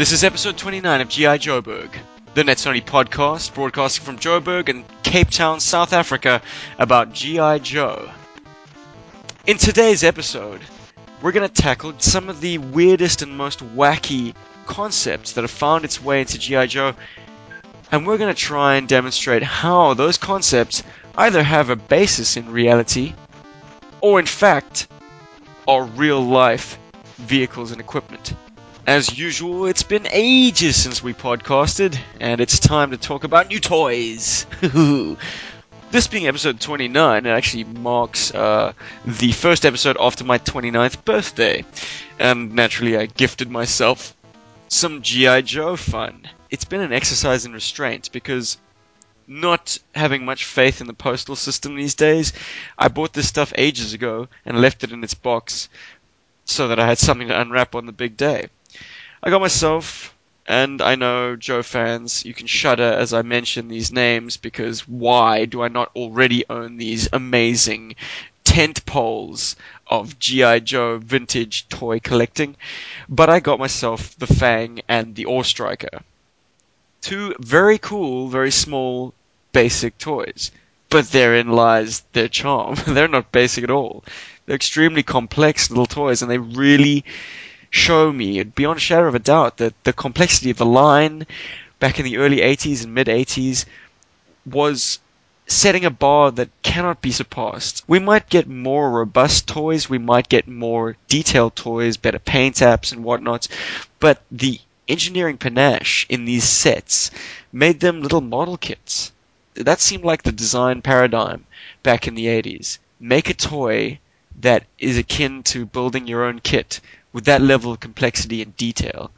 This is episode 29 of GI Joeberg, the NetSony Podcast, broadcasting from Joburg and Cape Town, South Africa, about GI Joe. In today's episode, we're going to tackle some of the weirdest and most wacky concepts that have found its way into GI Joe, and we're going to try and demonstrate how those concepts either have a basis in reality, or in fact, are real-life vehicles and equipment. As usual, it's been ages since we podcasted, and it's time to talk about new toys. This being episode 29, it actually marks the first episode after my 29th birthday. And naturally, I gifted myself some G.I. Joe fun. It's been an exercise in restraint, because not having much faith in the postal system these days, I bought this stuff ages ago and left it in its box so that I had something to unwrap on the big day. I got myself, and I know, Joe fans, you can shudder as I mention these names, because why do I not already own these amazing tent poles of G.I. Joe vintage toy collecting? But I got myself the Fang and the Awe Striker. Two very cool, very small, basic toys. But therein lies their charm. They're not basic at all. They're extremely complex little toys, and they really show me, beyond a shadow of a doubt, that the complexity of the line back in the early 80s and mid-80s was setting a bar that cannot be surpassed. We might get more robust toys, we might get more detailed toys, better paint apps and whatnot, but the engineering panache in these sets made them little model kits. That seemed like the design paradigm back in the 80s. Make a toy that is akin to building your own kit with that level of complexity and detail.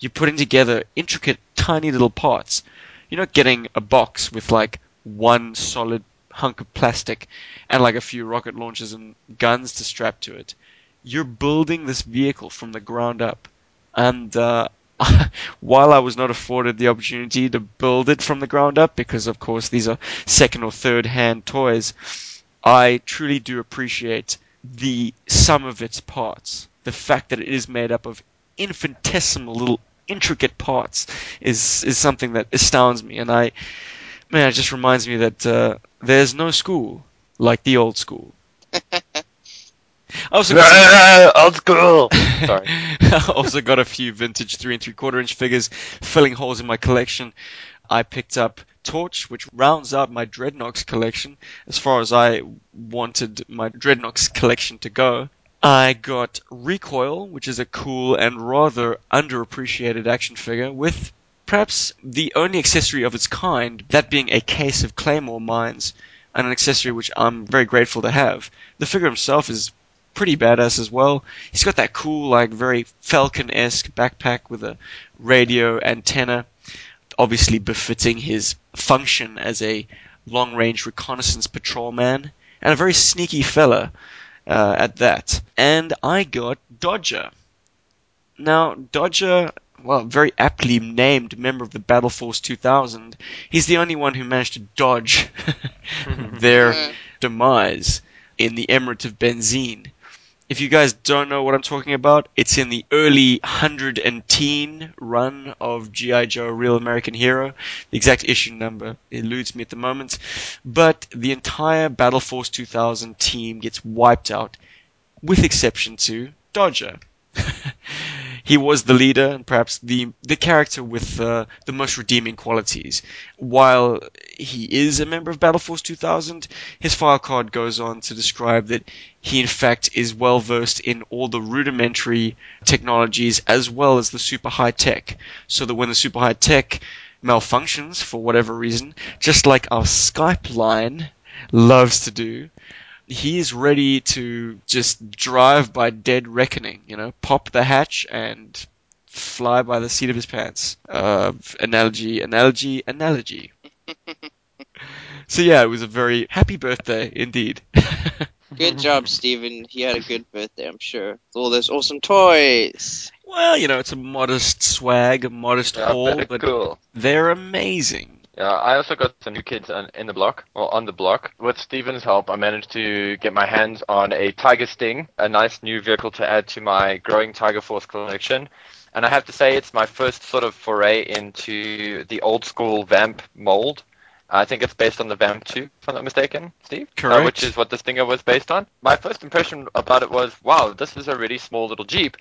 You're putting together intricate, tiny little parts. You're not getting a box with like one solid hunk of plastic and like a few rocket launchers and guns to strap to it. You're building this vehicle from the ground up. And while I was not afforded the opportunity to build it from the ground up, because of course these are second or third hand toys, I truly do appreciate the sum of its parts. The fact that it is made up of infinitesimal little intricate parts is something that astounds me, and it just reminds me that there's no school like the old school. I also got a few vintage 3 3/4 inch figures filling holes in my collection. I picked up Torch, which rounds out my Dreadnoks collection as far as I wanted my Dreadnoks collection to go. I got Recoil, which is a cool and rather underappreciated action figure with perhaps the only accessory of its kind, that being a case of Claymore mines, and an accessory which I'm very grateful to have. The figure himself is pretty badass as well. He's got that cool, like, very Falcon-esque backpack with a radio antenna, obviously befitting his function as a long-range reconnaissance patrolman, and a very sneaky fella at that. And I got Dodger. Now, Dodger, well, very aptly named member of the Battle Force 2000, he's the only one who managed to dodge their demise in the Emirate of Benzine. If you guys don't know what I'm talking about, it's in the early 110 run of G.I. Joe Real American Hero. The exact issue number eludes me at the moment. But the entire Battle Force 2000 team gets wiped out, with exception to Dodger. He was the leader and perhaps the character with the most redeeming qualities. While he is a member of Battle Force 2000, his file card goes on to describe that he in fact is well versed in all the rudimentary technologies as well as the super high tech, so that when the super high tech malfunctions for whatever reason, just like our Skype line loves to do, he is ready to just drive by dead reckoning, you know, pop the hatch and fly by the seat of his pants. Analogy. So yeah, it was a very happy birthday indeed. Good job, Stephen. He had a good birthday, I'm sure. With all those awesome toys. Well, you know, it's a modest swag, a modest haul, but cool. They're amazing. Yeah, I also got some new kids on the block. With Steven's help, I managed to get my hands on a Tiger Sting, a nice new vehicle to add to my growing Tiger Force collection. And I have to say, it's my first sort of foray into the old-school Vamp mold. I think it's based on the Vamp 2, if I'm not mistaken, Steve? Correct. Which is what the Stinger was based on. My first impression about it was, wow, this is a really small little Jeep.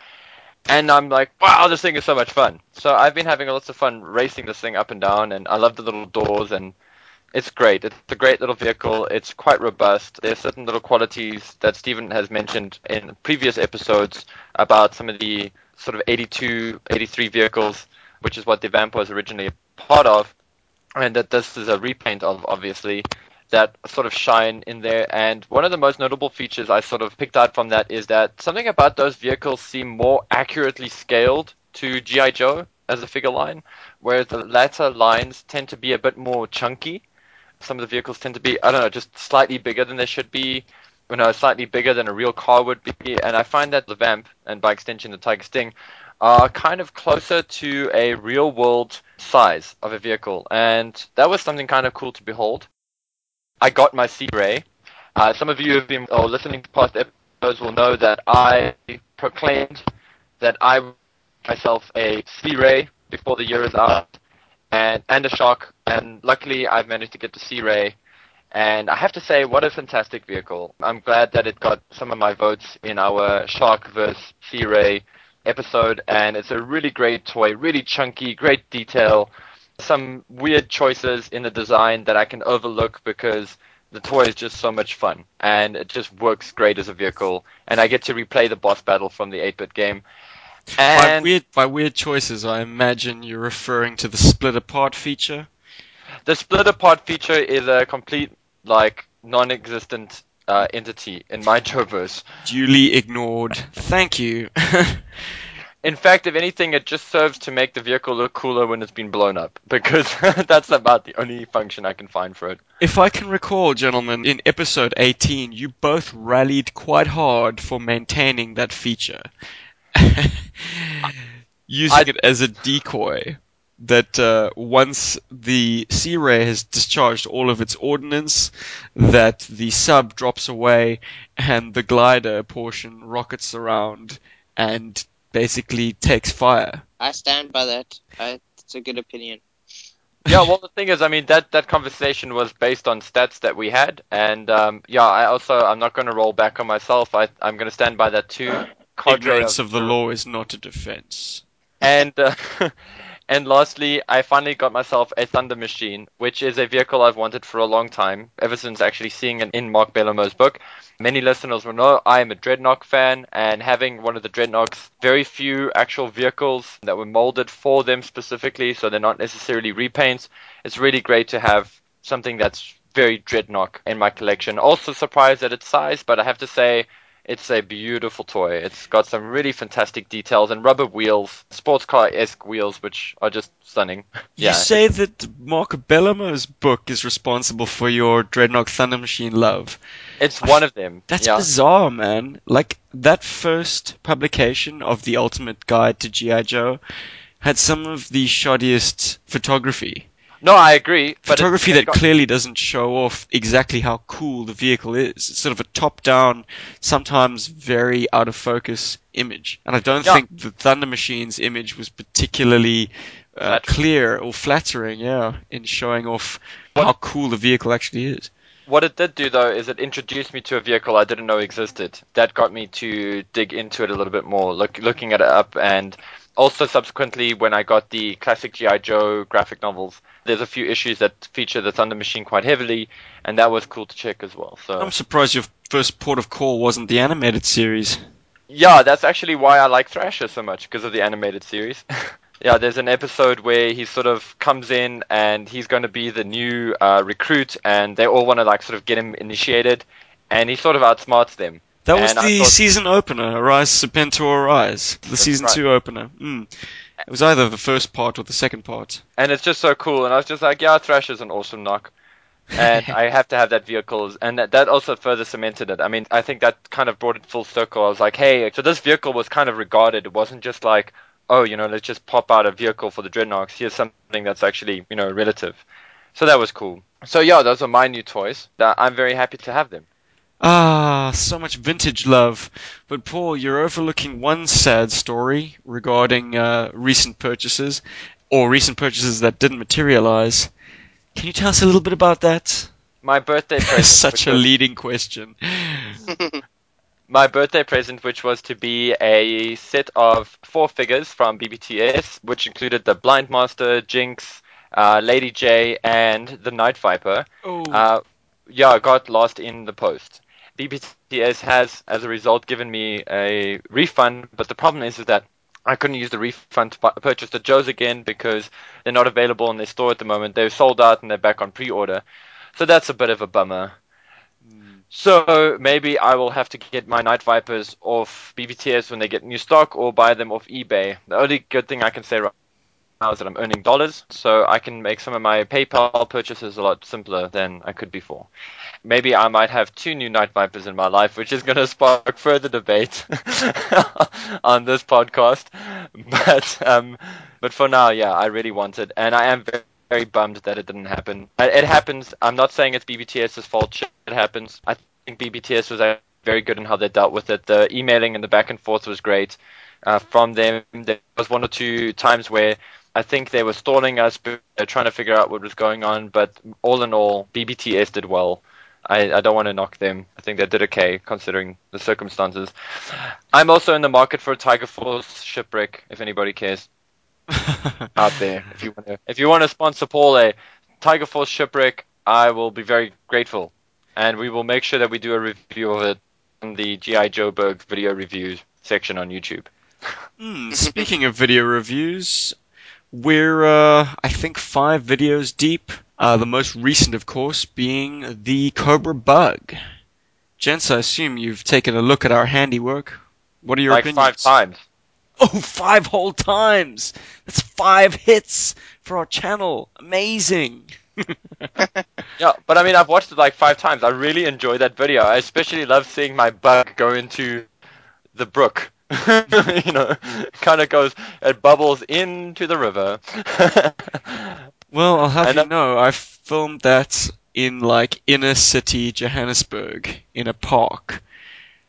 And I'm like, wow, this thing is so much fun. So I've been having lots of fun racing this thing up and down, and I love the little doors, and it's great. It's a great little vehicle. It's quite robust. There's certain little qualities that Stephen has mentioned in previous episodes about some of the sort of 82, 83 vehicles, which is what the Vamp was originally a part of, and that this is a repaint of, obviously, that sort of shine in there. And one of the most notable features I sort of picked out from that is that something about those vehicles seem more accurately scaled to GI Joe as a figure line, whereas the latter lines tend to be a bit more chunky. Some of the vehicles tend to be, I don't know, just slightly bigger than they should be, you know, slightly bigger than a real car would be. And I find that the Vamp, and by extension the Tiger Sting, are kind of closer to a real-world size of a vehicle. And that was something kind of cool to behold. I got my Sea Ray. Some of you have been listening to past episodes will know that I proclaimed that I would myself a Sea Ray before the year is out, and a Shark. And luckily, I've managed to get the Sea Ray. And I have to say, what a fantastic vehicle. I'm glad that it got some of my votes in our Shark vs. Sea Ray episode. And it's a really great toy, really chunky, great detail. Some weird choices in the design that I can overlook because the toy is just so much fun and it just works great as a vehicle, and I get to replay the boss battle from the 8-bit game. And by weird choices, I imagine you're referring to the split apart feature? The split apart feature is a complete, like, non-existent entity in my Joeverse. Duly ignored. Thank you. In fact, if anything, it just serves to make the vehicle look cooler when it's been blown up, because that's about the only function I can find for it. If I can recall, gentlemen, in episode 18, you both rallied quite hard for maintaining that feature, using it as a decoy, that once the Sea Ray has discharged all of its ordnance, that the sub drops away and the glider portion rockets around and basically takes fire. I stand by that. It's a good opinion. Yeah, well, the thing is, I mean, that conversation was based on stats that we had, and I'm not going to roll back on myself. I'm going to stand by that too. Ignorance of the law is not a defense. And and lastly, I finally got myself a Thunder Machine, which is a vehicle I've wanted for a long time, ever since actually seeing it in Mark Bellomo's book. Many listeners will know I am a Dreadnought fan, and having one of the Dreadnoks, very few actual vehicles that were molded for them specifically, so they're not necessarily repaints. It's really great to have something that's very Dreadnought in my collection. Also surprised at its size, but I have to say it's a beautiful toy. It's got some really fantastic details and rubber wheels, sports car-esque wheels, which are just stunning. You say that Mark Bellomo's book is responsible for your Dreadnought Thunder Machine love. It's one of them. That's bizarre, man. Like, that first publication of The Ultimate Guide to G.I. Joe had some of the shoddiest photography. No, I agree. Photography but that clearly doesn't show off exactly how cool the vehicle is. It's sort of a top-down, sometimes very out-of-focus image. And I don't think the Thunder Machine's image was particularly clear or flattering, in showing off how cool the vehicle actually is. What it did do, though, is it introduced me to a vehicle I didn't know existed. That got me to dig into it a little bit more, looking at it up. And also, subsequently, when I got the classic G.I. Joe graphic novels, there's a few issues that feature the Thunder Machine quite heavily, and that was cool to check as well. So I'm surprised your first port of call wasn't the animated series. Yeah, that's actually why I like Thrasher so much, because of the animated series. Yeah, there's an episode where he sort of comes in and he's going to be the new recruit, and they all want to like sort of get him initiated, and he sort of outsmarts them. That was the season opener, Arise Serpentor Arise, the season 2 opener. It was either the first part or the second part. And it's just so cool, and I was just like, yeah, Thrasher's an awesome knock. And I have to have that vehicle, and that also further cemented it. I mean, I think that kind of brought it full circle. I was like, hey, so this vehicle was kind of regarded. It wasn't just like, oh, you know, let's just pop out a vehicle for the Dreadnoks. Here's something that's actually, you know, relative. So that was cool. So yeah, those are my new toys. I'm very happy to have them. Ah, so much vintage love. But Paul, you're overlooking one sad story regarding recent purchases, or recent purchases that didn't materialize. Can you tell us a little bit about that? My birthday present. Such a leading question. My birthday present, which was to be a set of 4 figures from BBTS, which included the Blind Master, Jinx, Lady J, and the Night Viper. Oh. Got lost in the post. BBTS has, as a result, given me a refund, but the problem is that I couldn't use the refund to purchase the Joes again because they're not available in their store at the moment. They're sold out and they're back on pre-order. So that's a bit of a bummer. So maybe I will have to get my Night Vipers off BBTS when they get new stock or buy them off eBay. The only good thing I can say right now is that I'm earning dollars, so I can make some of my PayPal purchases a lot simpler than I could before. Maybe I might have 2 new Night Vipers in my life, which is going to spark further debate on this podcast. But for now, yeah, I really want it, and I am very bummed that it didn't happen. It happens. I'm not saying it's BBTS's fault. It happens. I think BBTS was very good in how they dealt with it. The emailing and the back and forth was great from them. There was 1 or 2 times where I think they were stalling us, trying to figure out what was going on. But all in all, BBTS did well. I don't want to knock them. I think they did okay, considering the circumstances. I'm also in the market for a Tiger Force Shipwreck, if anybody cares. Out there, if you want to sponsor Paul a Tiger Force Shipwreck, I will be very grateful, and we will make sure that we do a review of it in the GI Joeberg video reviews section on YouTube. Speaking of video reviews, we're I think 5 videos deep. The most recent, of course, being the Cobra Bug. Gents, I assume you've taken a look at our handiwork. What are your opinions? 5 times. Oh, 5 whole times! That's 5 hits for our channel. Amazing. Yeah, but I mean, I've watched it 5 times. I really enjoy that video. I especially love seeing my bug go into the brook. You know, kind of goes, it bubbles into the river. Well, I'll have you know, I filmed that in inner city Johannesburg in a park.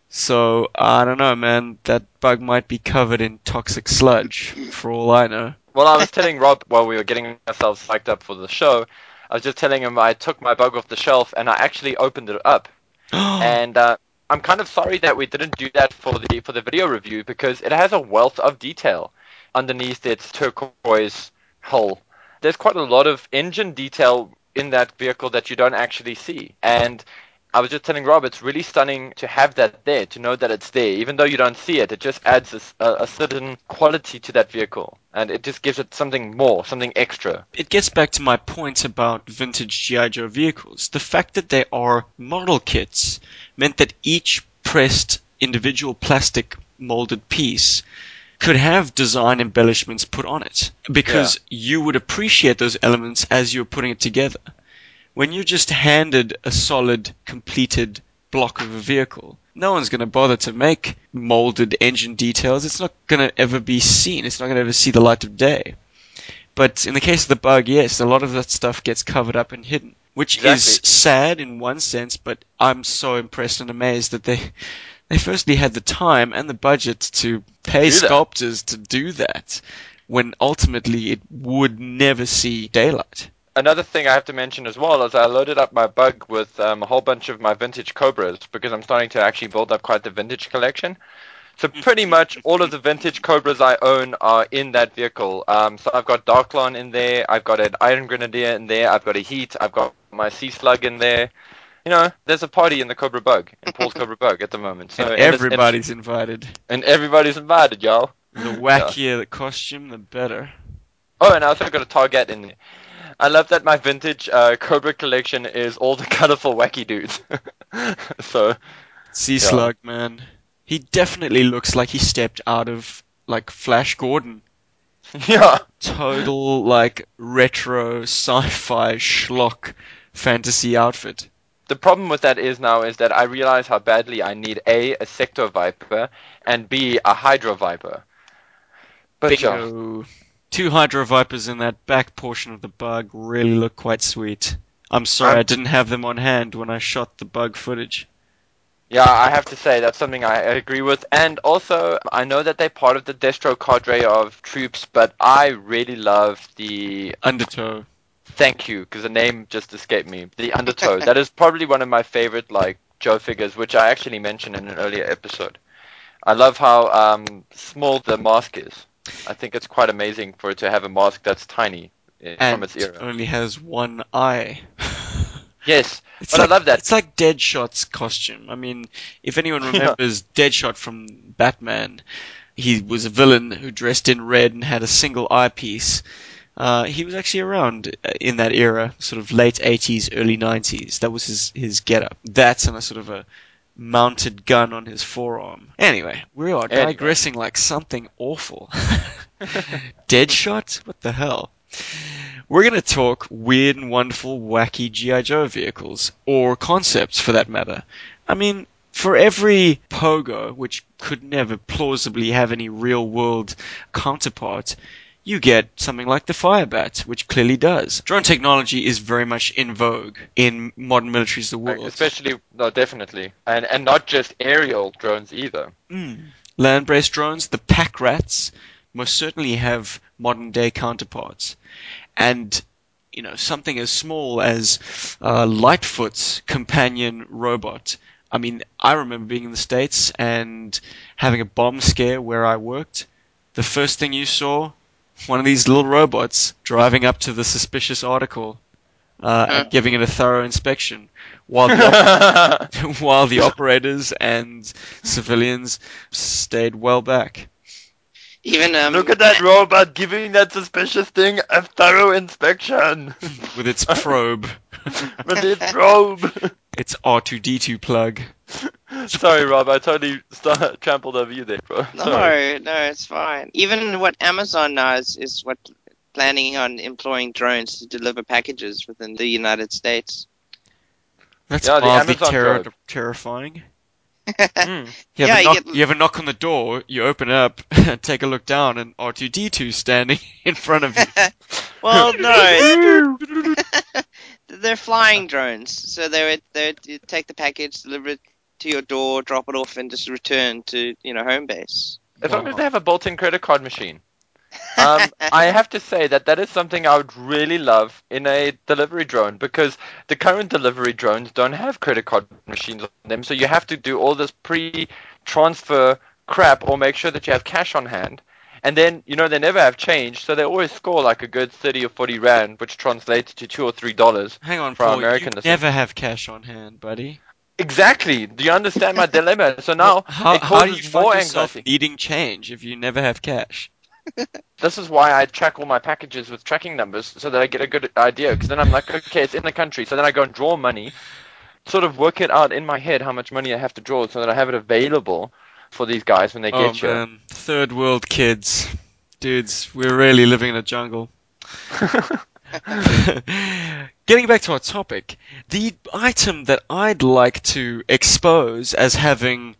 So, I don't know, man. That bug might be covered in toxic sludge, for all I know. Well, I was telling Rob while we were getting ourselves psyched up for the show, I was just telling him I took my bug off the shelf and I actually opened it up. And I'm kind of sorry that we didn't do that for the video review, because it has a wealth of detail underneath its turquoise hull. There's quite a lot of engine detail in that vehicle that you don't actually see. And I was just telling Rob, it's really stunning to have that there, to know that it's there. Even though you don't see it, it just adds a certain quality to that vehicle. And it just gives it something more, something extra. It gets back to my point about vintage G.I. Joe vehicles. The fact that they are model kits meant that each pressed individual plastic molded piece could have design embellishments put on it. Because you would appreciate those elements as you're putting it together. When you're just handed a solid, completed block of a vehicle, no one's going to bother to make molded engine details. It's not going to ever be seen. It's not going to ever see the light of day. But in the case of the bug, yes, a lot of that stuff gets covered up and hidden, which is sad in one sense, but I'm so impressed and amazed that they firstly had the time and the budget to pay sculptors to do that, when ultimately it would never see daylight. Another thing I have to mention as well is I loaded up my bug with a whole bunch of my vintage Cobras, because I'm starting to actually build up quite the vintage collection. So pretty much all of the vintage Cobras I own are in that vehicle. So I've got Darklon in there, I've got an Iron Grenadier in there, I've got a Heat, I've got my Sea Slug in there. You know, there's a party in the Cobra Bug, in Paul's Cobra Bug at the moment. So and everybody's invited. And everybody's invited, y'all. The wackier the costume, the better. Oh, and I also got a Target in there. I love that my vintage Cobra collection is all the colorful wacky dudes. So, Sea Slug, man, he definitely looks like he stepped out of Flash Gordon. Yeah, total retro sci-fi schlock fantasy outfit. The problem with that is that I realize how badly I need a Sector Viper and b a Hydro Viper. But bingo. 2 Hydro Vipers in that back portion of the bug really look quite sweet. I'm sorry I didn't have them on hand when I shot the bug footage. Yeah, I have to say that's something I agree with. And also, I know that they're part of the Destro cadre of troops, but I really love the... Undertow. Thank you, because the name just escaped me. The Undertow. That is probably one of my favorite, like, Joe figures, which I actually mentioned in an earlier episode. I love how small the mask is. I think it's quite amazing for it to have a mask that's tiny from its era. And it only has one eye. Yes, it's but like, I love that. It's like Deadshot's costume. I mean, if anyone remembers Deadshot from Batman, he was a villain who dressed in red and had a single eyepiece. He was actually around in that era, sort of late 80s, early 90s. That was his getup. That and a sort of a mounted gun on his forearm. Anyway, we are digressing like something awful. Deadshot? What the hell? We're going to talk weird and wonderful, wacky G.I. Joe vehicles, or concepts for that matter. I mean, for every Pogo, which could never plausibly have any real-world counterpart, you get something like the Firebat, which clearly does. Drone technology is very much in vogue in modern militaries of the world. Especially, no, definitely. And not just aerial drones either. Land-based drones, the pack rats, most certainly have modern-day counterparts. And, you know, something as small as Lightfoot's companion robot. I mean, I remember being in the States and having a bomb scare where I worked. The first thing you saw... one of these little robots driving up to the suspicious article and giving it a thorough inspection while while the operators and civilians stayed well back. Even look at that robot giving that suspicious thing a thorough inspection. With its probe. With its probe. Its R2-D2 plug. Sorry, Rob, I totally trampled over you there, bro. Sorry. No, it's fine. Even what Amazon does is what planning on employing drones to deliver packages within the United States. That's terrifying. You have a knock on the door, you open up, take a look down, and R2-D2 standing in front of you. Well, no. They're flying drones, so they take the package, deliver it to your door, drop it off, and just return to, you know, home base. As long as they have a built-in credit card machine. I have to say that is something I would really love in a delivery drone, because the current delivery drones don't have credit card machines on them, so you have to do all this pre-transfer crap or make sure that you have cash on hand. And then, you know, they never have change, so they always score like a good 30 or 40 rand, which translates to $2 or $3. Hang on, Paul, American you never have cash on hand, buddy. Exactly. Do you understand my dilemma? So now, how do you find yourself needing change if you never have cash? This is why I track all my packages with tracking numbers, so that I get a good idea, because then I'm like, okay, it's in the country. So then I go and draw money, sort of work it out in my head how much money I have to draw, so that I have it available for these guys when they get you. Man. Third world kids. Dudes, we're really living in a jungle. Getting back to our topic, the item that I'd like to expose as having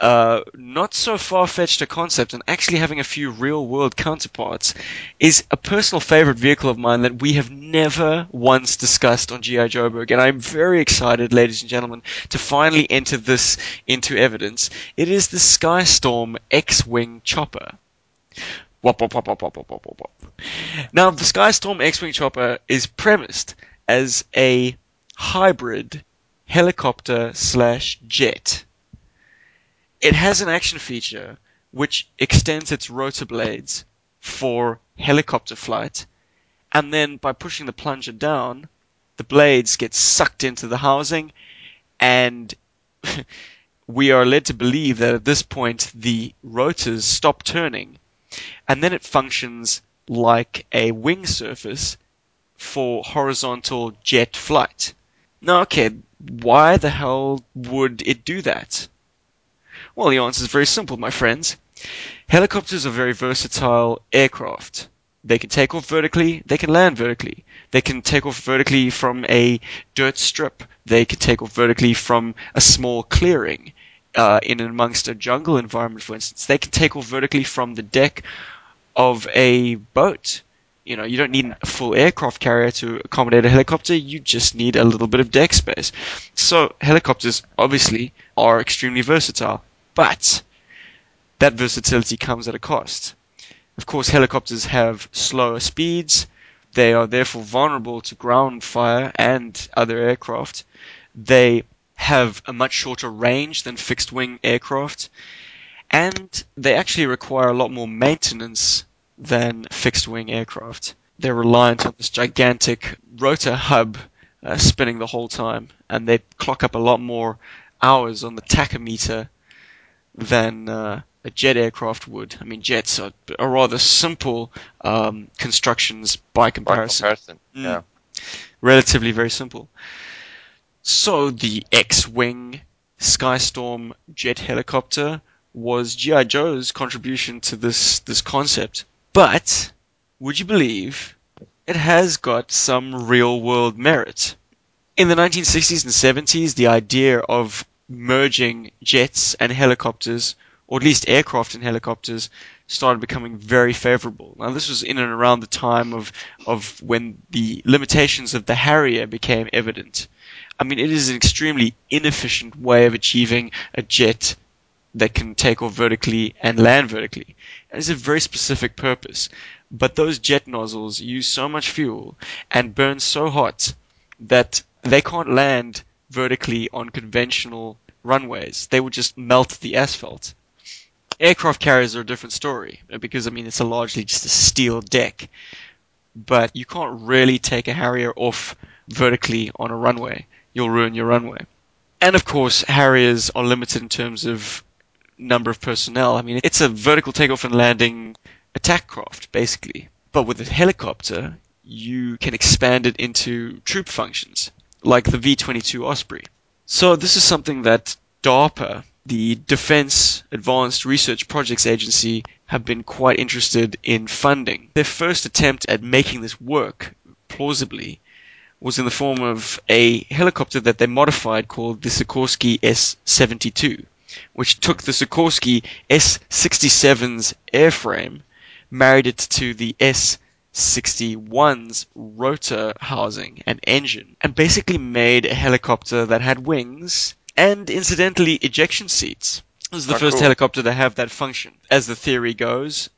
not so far-fetched a concept and actually having a few real-world counterparts is a personal favorite vehicle of mine that we have never once discussed on G.I. Joeberg, and I'm very excited, ladies and gentlemen, to finally enter this into evidence. It is the Skystorm X-Wing Chopper. Wop, wop, wop, wop, wop, wop, wop, wop. Now, the Skystorm X-Wing Chopper is premised as a hybrid helicopter/jet. It has an action feature which extends its rotor blades for helicopter flight, and then by pushing the plunger down, the blades get sucked into the housing, and we are led to believe that at this point the rotors stop turning, and then it functions like a wing surface for horizontal jet flight. Now, okay, why the hell would it do that? Well, the answer is very simple, my friends. Helicopters are very versatile aircraft. They can take off vertically. They can land vertically. They can take off vertically from a dirt strip. They can take off vertically from a small clearing in and amongst a jungle environment, for instance. They can take off vertically from the deck of a boat. You know, you don't need a full aircraft carrier to accommodate a helicopter. You just need a little bit of deck space. So helicopters obviously are extremely versatile, but that versatility comes at a cost. Of course, helicopters have slower speeds. They are therefore vulnerable to ground fire and other aircraft. They have a much shorter range than fixed-wing aircraft, and they actually require a lot more maintenance than fixed-wing aircraft. They're reliant on this gigantic rotor hub spinning the whole time, and they clock up a lot more hours on the tachometer than a jet aircraft would. I mean, jets are rather simple constructions by comparison. Yeah. Relatively very simple. So the X-Wing Skystorm jet helicopter was G.I. Joe's contribution to this concept. But, would you believe, it has got some real-world merit. In the 1960s and 70s, the idea of merging jets and helicopters, or at least aircraft and helicopters, started becoming very favorable. Now, this was in and around the time of when the limitations of the Harrier became evident. I mean, it is an extremely inefficient way of achieving a jet that can take off vertically and land vertically. And it's a very specific purpose. But those jet nozzles use so much fuel and burn so hot that they can't land vertically on conventional runways. They would just melt the asphalt. Aircraft carriers are a different story because, I mean, it's largely just a steel deck. But you can't really take a Harrier off vertically on a runway. You'll ruin your runway. And of course, Harriers are limited in terms of number of personnel. I mean, it's a vertical takeoff and landing attack craft, basically. But with a helicopter, you can expand it into troop functions, like the V-22 Osprey. So this is something that DARPA, the Defense Advanced Research Projects Agency, have been quite interested in funding. Their first attempt at making this work plausibly was in the form of a helicopter that they modified called the Sikorsky S-72, which took the Sikorsky S-67's airframe, married it to the S-61's rotor housing and engine, and basically made a helicopter that had wings and, incidentally, ejection seats. It was the first helicopter to have that function. As the theory goes,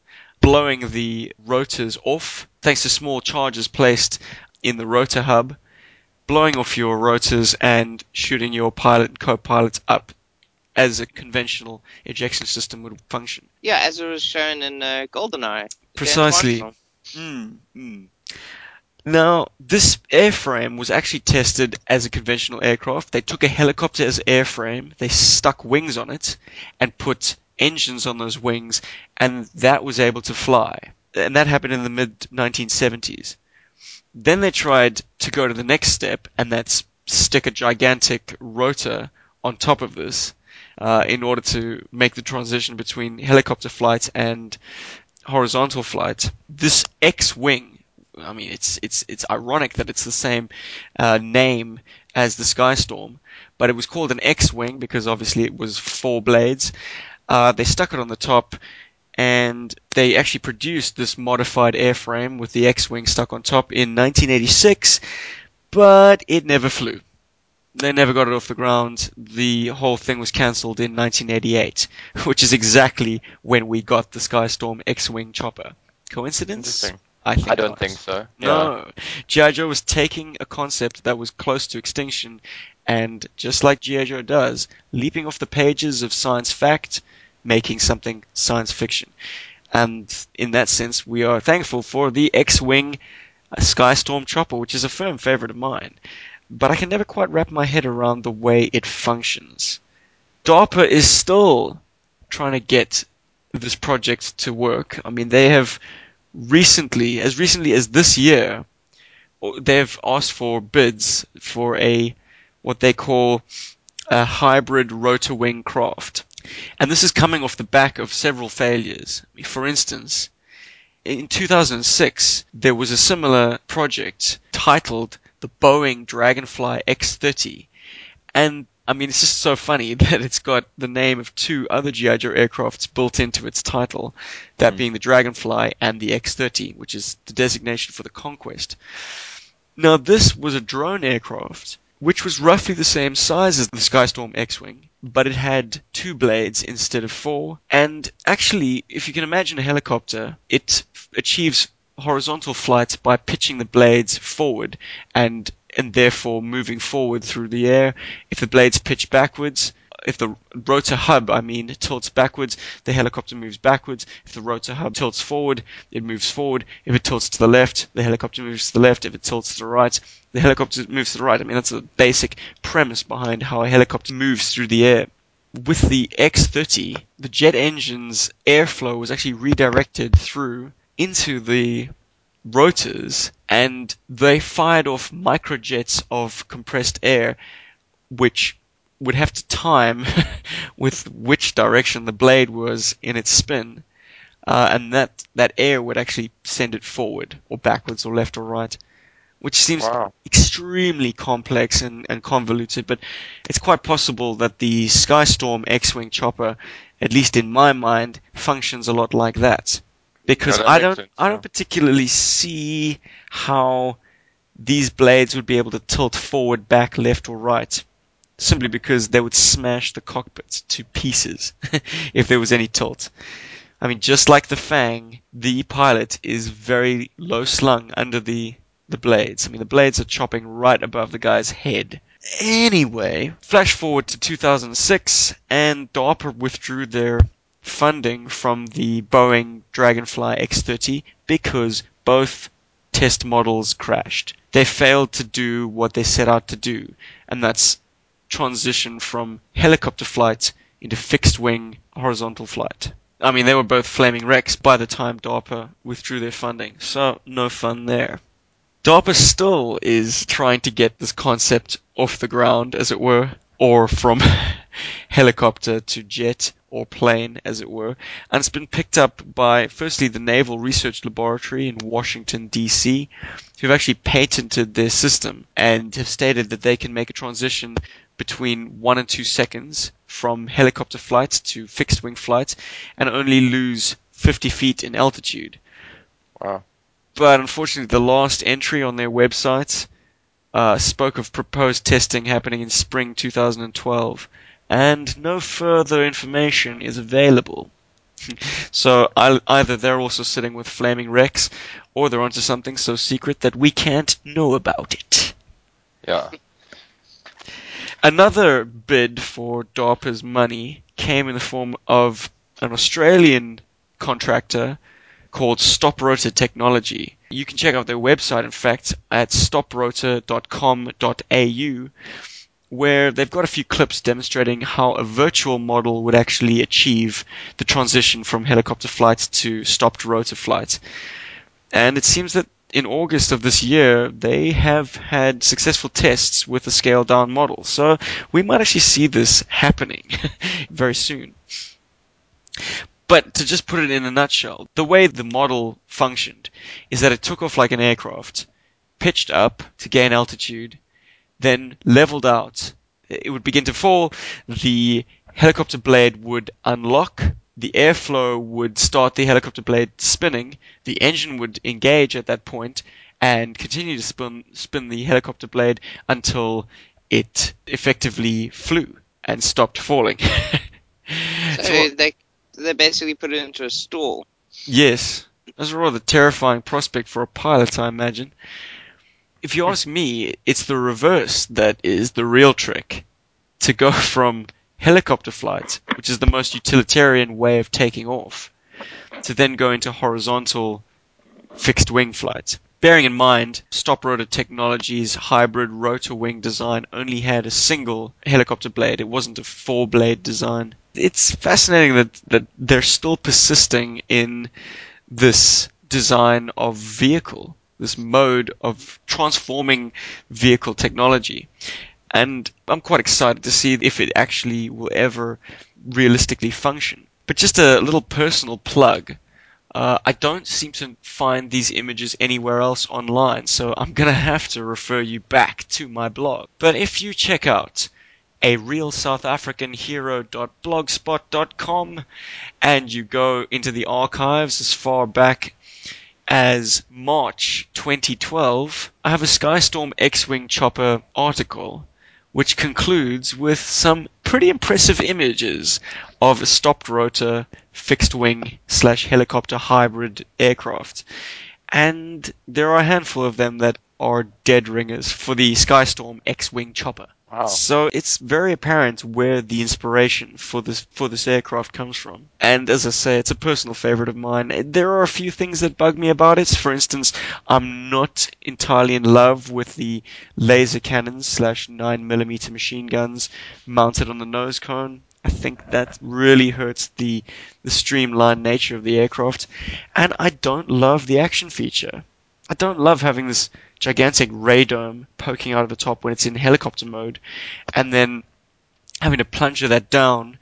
blowing the rotors off, thanks to small charges placed in the rotor hub, blowing off your rotors and shooting your pilot and co-pilot up as a conventional ejection system would function. Yeah, as it was shown in GoldenEye. Precisely. Now, this airframe was actually tested as a conventional aircraft. They took a helicopter as airframe, they stuck wings on it, and put engines on those wings, and that was able to fly. And that happened in the mid-1970s. Then they tried to go to the next step, and that's stick a gigantic rotor on top of this in order to make the transition between helicopter flight and horizontal flight. This X-Wing, I mean, it's ironic that it's the same name as the Skystorm, but it was called an X-Wing because obviously it was four blades. They stuck it on the top, and they actually produced this modified airframe with the X-Wing stuck on top in 1986, but it never flew. They never got it off the ground. The whole thing was cancelled in 1988, which is exactly when we got the Skystorm X-Wing Chopper. Coincidence? I don't think so. No. G.I. Joe was taking a concept that was close to extinction, and just like G.I. Joe does, leaping off the pages of science fact, making something science fiction. And in that sense, we are thankful for the X-Wing Skystorm Chopper, which is a firm favorite of mine. But I can never quite wrap my head around the way it functions. DARPA is still trying to get this project to work. I mean, they have recently as this year, they've asked for bids for what they call a hybrid rotor wing craft. And this is coming off the back of several failures. For instance, in 2006, there was a similar project titled the Boeing Dragonfly X-30, and I mean, it's just so funny that it's got the name of two other GI Joe aircrafts built into its title, that being the Dragonfly and the X-30, which is the designation for the Conquest. Now, this was a drone aircraft, which was roughly the same size as the Skystorm X-Wing, but it had two blades instead of four. And actually, if you can imagine a helicopter, it achieves horizontal flights by pitching the blades forward and therefore moving forward through the air. If the blades pitch backwards, if the rotor hub, tilts backwards, the helicopter moves backwards. If the rotor hub tilts forward, it moves forward. If it tilts to the left, the helicopter moves to the left. If it tilts to the right, the helicopter moves to the right. I mean, that's the basic premise behind how a helicopter moves through the air. With the X-30, the jet engine's airflow was actually redirected through into the rotors, and they fired off microjets of compressed air, which would have to time with which direction the blade was in its spin, and that air would actually send it forward or backwards or left or right, which seems extremely complex and convoluted, but it's quite possible that the Skystorm X-Wing Chopper, at least in my mind, functions a lot like that. Because I don't particularly see how these blades would be able to tilt forward, back, left, or right. Simply because they would smash the cockpit to pieces if there was any tilt. I mean, just like the Fang, the pilot is very low slung under the blades. I mean, the blades are chopping right above the guy's head. Anyway, flash forward to 2006, and DARPA withdrew their funding from the Boeing Dragonfly X-30 because both test models crashed. They failed to do what they set out to do, and that's transition from helicopter flight into fixed-wing horizontal flight. I mean, they were both flaming wrecks by the time DARPA withdrew their funding, so no fun there. DARPA still is trying to get this concept off the ground, as it were, or from helicopter to jet or plane, as it were, and it's been picked up by, firstly, the Naval Research Laboratory in Washington, D.C., who've actually patented their system and have stated that they can make a transition between 1 and 2 seconds from helicopter flight to fixed-wing flight and only lose 50 feet in altitude. Wow. But unfortunately, the last entry on their website spoke of proposed testing happening in spring 2012, and no further information is available. So either they're also sitting with flaming wrecks, or they're onto something so secret that we can't know about it. Yeah. Another bid for DARPA's money came in the form of an Australian contractor called Stop Rotor Technology. You can check out their website, in fact, at stoprotor.com.au, where they've got a few clips demonstrating how a virtual model would actually achieve the transition from helicopter flight to stopped rotor flight. And it seems that in August of this year, they have had successful tests with a scaled-down model. So we might actually see this happening very soon. But to just put it in a nutshell, the way the model functioned is that it took off like an aircraft, pitched up to gain altitude, then leveled out. It would begin to fall, the helicopter blade would unlock, the airflow would start the helicopter blade spinning, the engine would engage at that point and continue to spin the helicopter blade until it effectively flew and stopped falling. So they basically put it into a stall. Yes. That's a rather terrifying prospect for a pilot, I imagine. If you ask me, it's the reverse that is the real trick. To go from helicopter flight, which is the most utilitarian way of taking off, to then go into horizontal fixed-wing flight. Bearing in mind, Stop Rotor Technology's hybrid rotor wing design only had a single helicopter blade. It wasn't a four-blade design. It's fascinating that they're still persisting in this design of vehicle, this mode of transforming vehicle technology. And I'm quite excited to see if it actually will ever realistically function. But just a little personal plug. I don't seem to find these images anywhere else online, so I'm going to have to refer you back to my blog. But if you check out a real South African hero.blogspot.com, and you go into the archives as far back as March 2012, I have a Skystorm X-Wing Chopper article which concludes with some pretty impressive images of a stopped rotor, fixed wing / helicopter hybrid aircraft. And there are a handful of them that are dead ringers for the Skystorm X-Wing Chopper. Wow. So it's very apparent where the inspiration for this aircraft comes from. And as I say, it's a personal favorite of mine. There are a few things that bug me about it. For instance, I'm not entirely in love with the laser cannons / 9mm machine guns mounted on the nose cone. I think that really hurts the streamlined nature of the aircraft. And I don't love the action feature. I don't love having this gigantic ray dome poking out of the top when it's in helicopter mode, and then having to plunger that down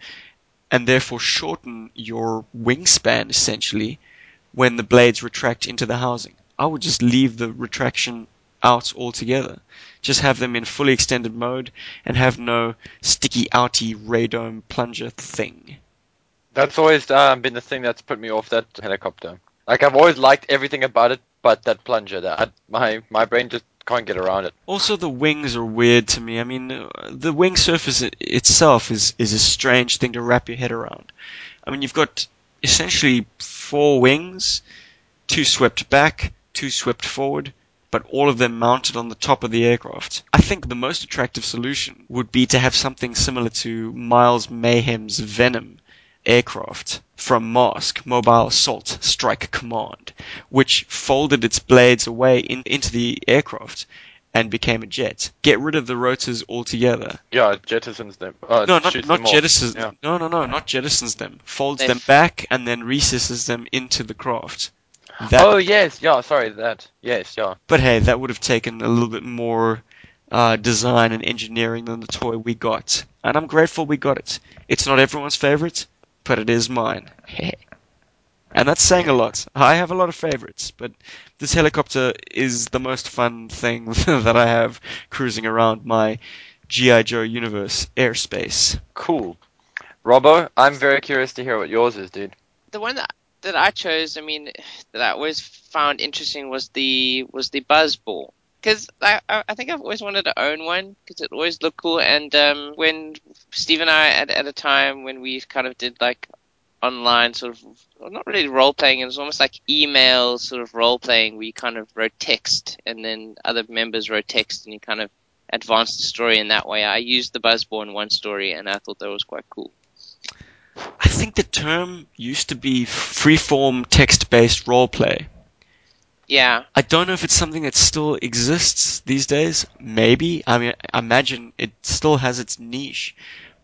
and therefore shorten your wingspan, essentially, when the blades retract into the housing. I would just leave the retraction out altogether. Just have them in fully extended mode and have no sticky outy ray dome plunger thing. That's always been the thing that's put me off that helicopter. Like, I've always liked everything about it, but that plunger, my brain just can't get around it. Also, the wings are weird to me. I mean, the wing surface itself is a strange thing to wrap your head around. I mean, you've got essentially 4 wings, 2 swept back, 2 swept forward, but all of them mounted on the top of the aircraft. I think the most attractive solution would be to have something similar to Miles Mayhem's Venom aircraft from Mask, Mobile Assault Strike Command, which folded its blades away into the aircraft and became a jet. Get rid of the rotors altogether. Yeah, jettisons them. No, not jettisons. Yeah. No, not jettisons them. Folds them back and then recesses them into the craft. But hey, that would have taken a little bit more design and engineering than the toy we got. And I'm grateful we got it. It's not everyone's favorite, but it is mine. And that's saying a lot. I have a lot of favorites, but this helicopter is the most fun thing that I have cruising around my G.I. Joe universe airspace. Cool. Robbo, I'm very curious to hear what yours is, dude. The one that I chose, I mean, that I always found interesting was the Buzz Ball. Because I think I've always wanted to own one, because it always looked cool. And when Steve and I, at a time when we kind of did like online sort of, not really role-playing, it was almost like email sort of role-playing where you kind of wrote text and then other members wrote text and you kind of advanced the story in that way. I used the Buzzball in one story and I thought that was quite cool. I think the term used to be freeform text-based role-play. Yeah. I don't know if it's something that still exists these days. Maybe. I mean, I imagine it still has its niche.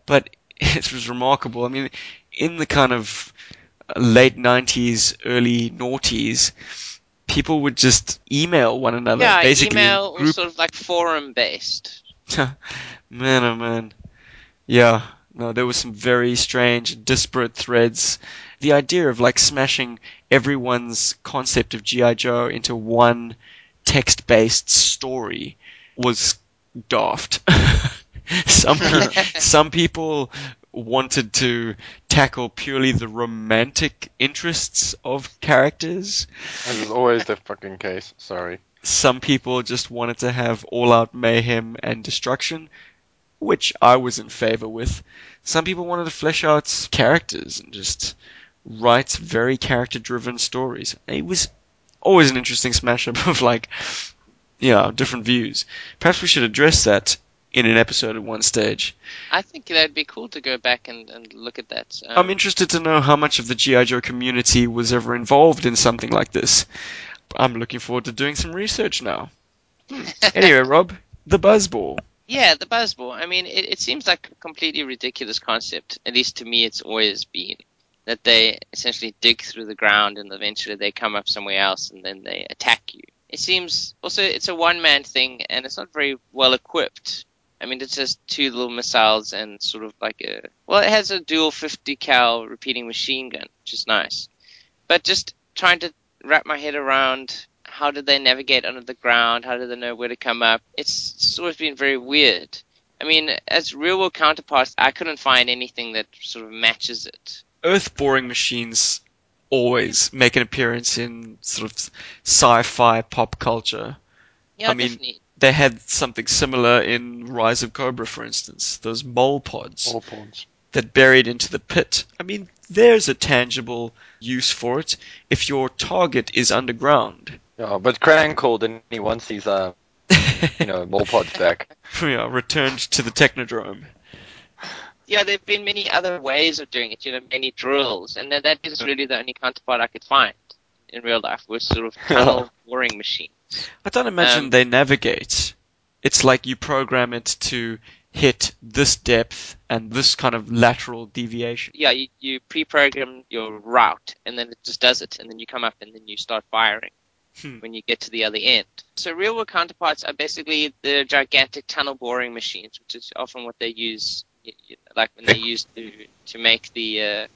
But it was remarkable. I mean, in the kind of late 90s, early noughties, people would just email one another. Yeah, basically, email was sort of like forum-based. Man, oh man. Yeah. No, there were some very strange, disparate threads. The idea of like smashing everyone's concept of G.I. Joe into one text-based story was daft. Some people wanted to tackle purely the romantic interests of characters. As is always the fucking case, sorry. Some people just wanted to have all-out mayhem and destruction, which I was in favor with. Some people wanted to flesh out characters and just writes very character-driven stories. It was always an interesting smash-up of, like, you know, different views. Perhaps we should address that in an episode at one stage. I think that'd be cool to go back and look at that. I'm interested to know how much of the G.I. Joe community was ever involved in something like this. I'm looking forward to doing some research now. Anyway, Rob, the Buzzball. Yeah, the Buzzball. I mean, it seems like a completely ridiculous concept. At least to me, it's always been. That they essentially dig through the ground and eventually they come up somewhere else and then they attack you. It seems also it's a one-man thing and it's not very well equipped. I mean, it's just 2 little missiles and sort of like it has a dual 50 cal repeating machine gun, which is nice. But just trying to wrap my head around how did they navigate under the ground, how do they know where to come up, it's always been very weird. I mean, as real-world counterparts, I couldn't find anything that sort of matches it. Earth boring machines always make an appearance in sort of sci-fi pop culture. Yeah, I mean, definitely. They had something similar in Rise of Cobra, for instance. Those mole pods. Mole pods. That buried into the pit. I mean, there's a tangible use for it if your target is underground. Yeah, but Crankle didn't he once these mole pods back. Yeah, returned to the Technodrome. Yeah, there've been many other ways of doing it, many drills, and that is really the only counterpart I could find in real life was sort of tunnel boring machines. I don't imagine they navigate. It's like you program it to hit this depth and this kind of lateral deviation. Yeah, you pre-program your route, and then it just does it, and then you come up and then you start firing when you get to the other end. So real-world counterparts are basically the gigantic tunnel boring machines, which is often what they use, like when they used to make the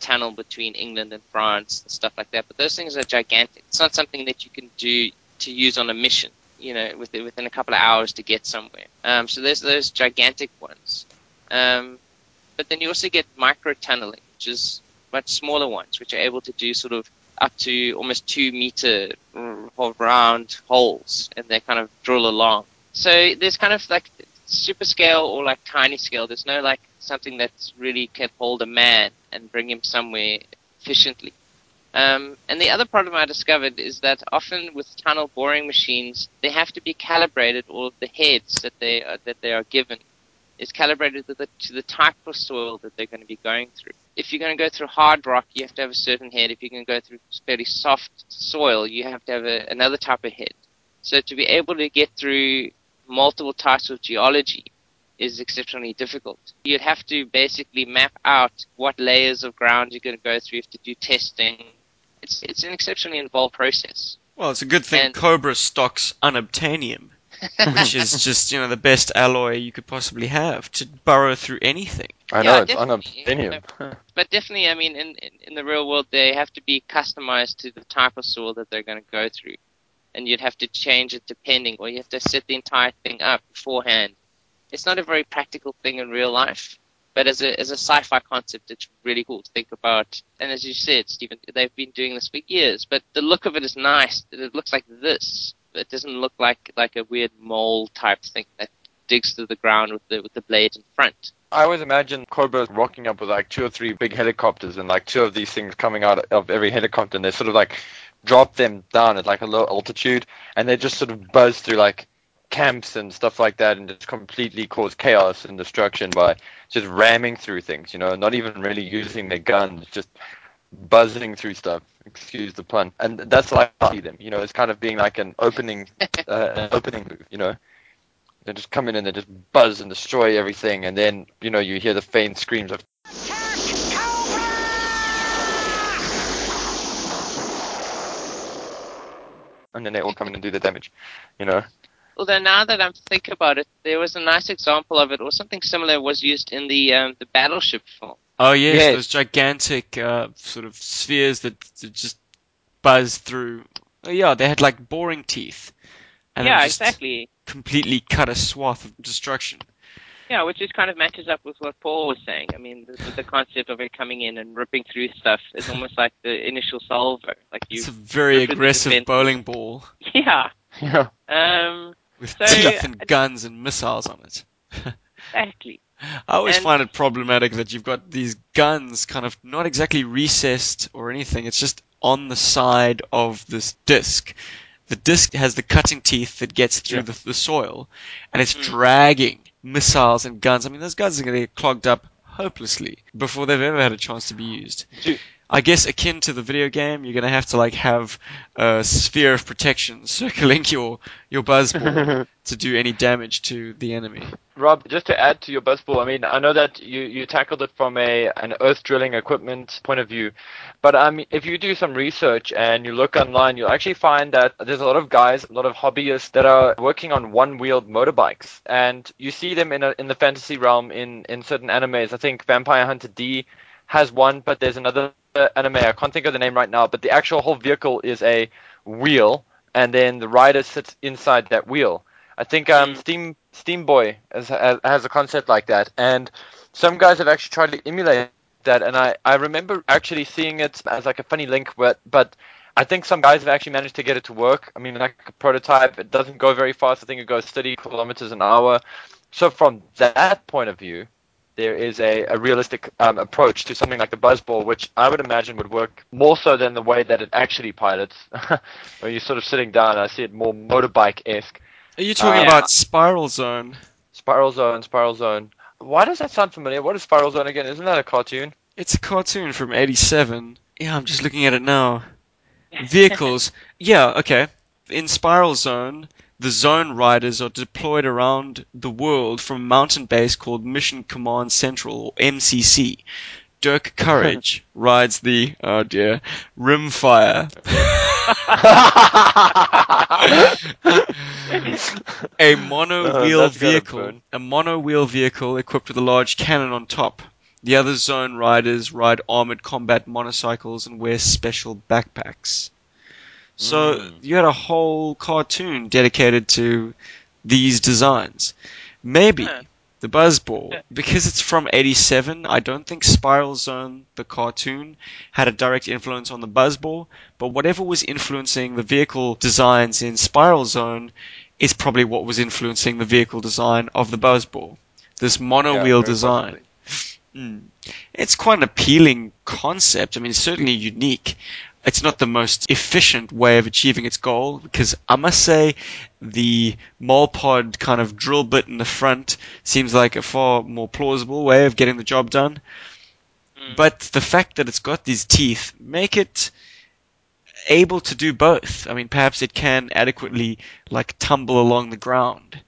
tunnel between England and France and stuff like that. But those things are gigantic. It's not something that you can do to use on a mission. Within a couple of hours to get somewhere. So there's those gigantic ones. But then you also get micro-tunneling, which is much smaller ones, which are able to do sort of up to almost 2 meter round holes, and they kind of drill along. So there's kind of like super scale or like tiny scale. There's no like something that's really can hold a man and bring him somewhere efficiently. And the other problem I discovered is that often with tunnel boring machines, they have to be calibrated, or the heads that they are given is calibrated to the type of soil that they're going to be going through. If you're going to go through hard rock, you have to have a certain head. If you're going to go through fairly soft soil, you have to have another type of head. So to be able to get through multiple types of geology is exceptionally difficult. You'd have to basically map out what layers of ground you're going to go through. You have to do testing. It's an exceptionally involved process. Well, it's a good thing Cobra stocks unobtainium, which is just, the best alloy you could possibly have to burrow through anything. I know, it's unobtainium. But definitely, I mean, in the real world, they have to be customized to the type of soil that they're going to go through. And you'd have to change it depending, or you have to set the entire thing up beforehand. It's not a very practical thing in real life. But as a sci-fi concept, it's really cool to think about. And as you said, Stephen, they've been doing this for years. But the look of it is nice. It looks like this. It doesn't look like a weird mole type thing that digs through the ground with the blade in front. I always imagine Cobra rocking up with like 2 or 3 big helicopters and like 2 of these things coming out of every helicopter. And they sort of like drop them down at like a low altitude. And they just sort of buzz through like camps and stuff like that, and just completely cause chaos and destruction by just ramming through things, not even really using their guns, just buzzing through stuff, excuse the pun. And that's how I see them, it's kind of being like an opening opening move, They just come in and they just buzz and destroy everything, and then, you hear the faint screams of attack, Cobra! And then they all come in and do the damage, Although now that I'm thinking about it, there was a nice example of it, or something similar was used in the Battleship film. Oh, yes. Those gigantic sort of spheres that just buzz through. Oh, yeah, they had like boring teeth. And yeah, exactly. Completely cut a swath of destruction. Yeah, which just kind of matches up with what Paul was saying. I mean, the concept of it coming in and ripping through stuff is almost like the initial salvo. It's a very aggressive bowling ball. Yeah. With teeth and guns and missiles on it. Exactly. I always find it problematic that you've got these guns kind of not exactly recessed or anything. It's just on the side of this disc. The disc has the cutting teeth that gets through the soil, and it's dragging missiles and guns. I mean, those guns are going to get clogged up hopelessly before they've ever had a chance to be used. I guess akin to the video game, you're going to have to have a sphere of protection circling your buzz ball to do any damage to the enemy. Rob, just to add to your buzz ball, I mean, I know that you tackled it from an earth drilling equipment point of view, but if you do some research and you look online, you'll actually find that there's a lot of guys, a lot of hobbyists that are working on one-wheeled motorbikes, and you see them in the fantasy realm in certain animes. I think Vampire Hunter D has one, but there's another anime, I can't think of the name right now, but the actual whole vehicle is a wheel, and then the rider sits inside that wheel. I think Steampunk Steam Boy has a concept like that, and some guys have actually tried to emulate that, and I remember actually seeing it as like a funny link, but I think some guys have actually managed to get it to work. I mean, like a prototype, it doesn't go very fast. I think it goes 30 kilometers an hour. So from that point of view, there is a realistic approach to something like the Buzz Ball, which I would imagine would work more so than the way that it actually pilots. When you're sort of sitting down, I see it more motorbike-esque. Are you talking about Spiral Zone? Spiral Zone. Why does that sound familiar? What is Spiral Zone again? Isn't that a cartoon? It's a cartoon from 87. Yeah, I'm just looking at it now. Vehicles. Yeah, okay. In Spiral Zone, the Zone Riders are deployed around the world from a mountain base called Mission Command Central, or MCC. Dirk Courage rides the, oh dear, Rimfire. A mono-wheel vehicle. A mono-wheel vehicle equipped with a large cannon on top. The other Zone Riders ride armored combat motorcycles and wear special backpacks. So you had a whole cartoon dedicated to these designs. Maybe the Buzz Ball, because it's from 87, I don't think Spiral Zone, the cartoon, had a direct influence on the Buzz Ball, but whatever was influencing the vehicle designs in Spiral Zone is probably what was influencing the vehicle design of the Buzz Ball. This mono-wheel design. It's quite an appealing concept. I mean, it's certainly unique. It's not the most efficient way of achieving its goal, because I must say the Molpod kind of drill bit in the front seems like a far more plausible way of getting the job done. But the fact that it's got these teeth make it able to do both. I mean, perhaps it can adequately like tumble along the ground,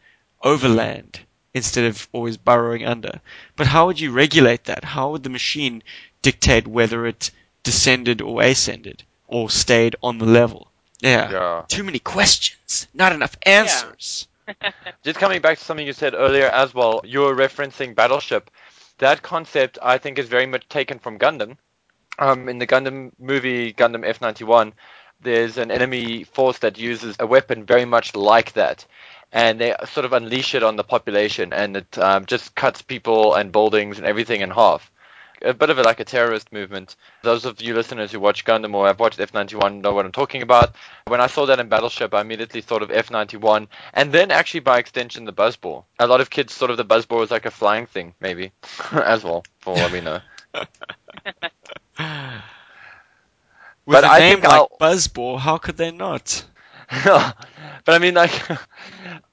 overland, instead of always burrowing under. But how would you regulate that? How would the machine dictate whether it descended or ascended or stayed on the level? Yeah. Too many questions, not enough answers. Yeah. Just coming back to something you said earlier as well, you were referencing Battleship. That concept, I think, is very much taken from Gundam. In the Gundam movie, Gundam F91, there's an enemy force that uses a weapon very much like that. And they sort of unleash it on the population, and it just cuts people and buildings and everything in half. A bit of like a terrorist movement. Those of you listeners who watch Gundam or have watched F91 know what I'm talking about. When I saw that in Battleship, I immediately thought of F91, and then actually by extension the Buzz Ball. A lot of kids thought of the Buzz Ball as like a flying thing, maybe, as well, for what we know. With a name like Buzz Ball, how could they not? But I mean, like,